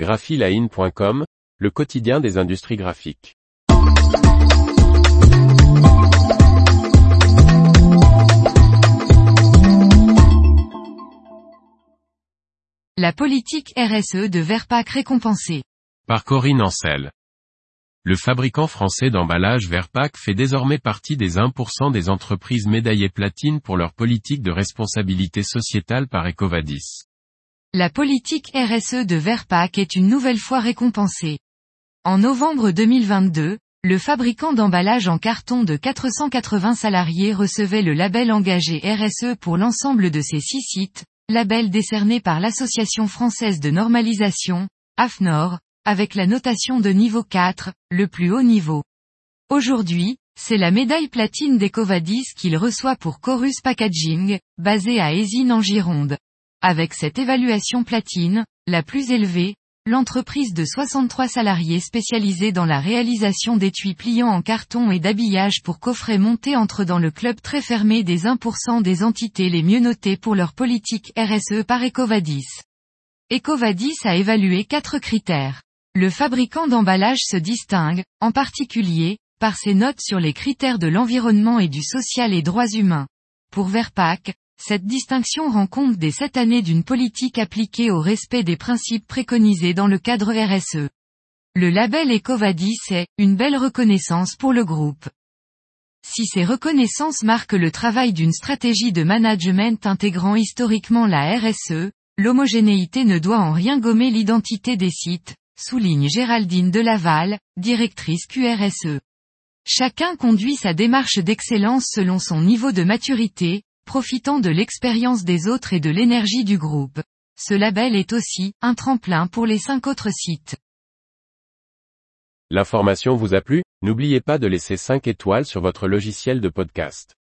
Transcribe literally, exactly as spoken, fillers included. GraphiLine point com, le quotidien des industries graphiques. La politique R S E de Verpack récompensée. Par Corinne Ancel. Le fabricant français d'emballage Verpack fait désormais partie des un pour cent des entreprises médaillées platine pour leur politique de responsabilité sociétale par Ecovadis. La politique R S E de Verpack est une nouvelle fois récompensée. En novembre deux mille vingt-deux, le fabricant d'emballage en carton de quatre cent quatre-vingts salariés recevait le label engagé R S E pour l'ensemble de ses six sites, label décerné par l'Association française de normalisation, AFNOR, avec la notation de niveau quatre, le plus haut niveau. Aujourd'hui, c'est la médaille platine d'Ecovadis qu'il reçoit pour Chorus Packaging, basé à Aisin en Gironde. Avec cette évaluation platine, la plus élevée, l'entreprise de soixante-trois salariés spécialisée dans la réalisation d'étuis pliants en carton et d'habillage pour coffrets montés entre dans le club très fermé des un pour cent des entités les mieux notées pour leur politique R S E par Ecovadis. Ecovadis a évalué quatre critères. Le fabricant d'emballage se distingue, en particulier, par ses notes sur les critères de l'environnement et du social et droits humains. Pour Verpack, cette distinction rend compte des sept années d'une politique appliquée au respect des principes préconisés dans le cadre R S E. Le label Ecovadis est une belle reconnaissance pour le groupe. Si ces reconnaissances marquent le travail d'une stratégie de management intégrant historiquement la R S E, l'homogénéité ne doit en rien gommer l'identité des sites, souligne Géraldine Delaval, directrice Q R S E. Chacun conduit sa démarche d'excellence selon son niveau de maturité, profitant de l'expérience des autres et de l'énergie du groupe. Ce label est aussi un tremplin pour les cinq autres sites. L'information vous a plu ? N'oubliez pas de laisser cinq étoiles sur votre logiciel de podcast.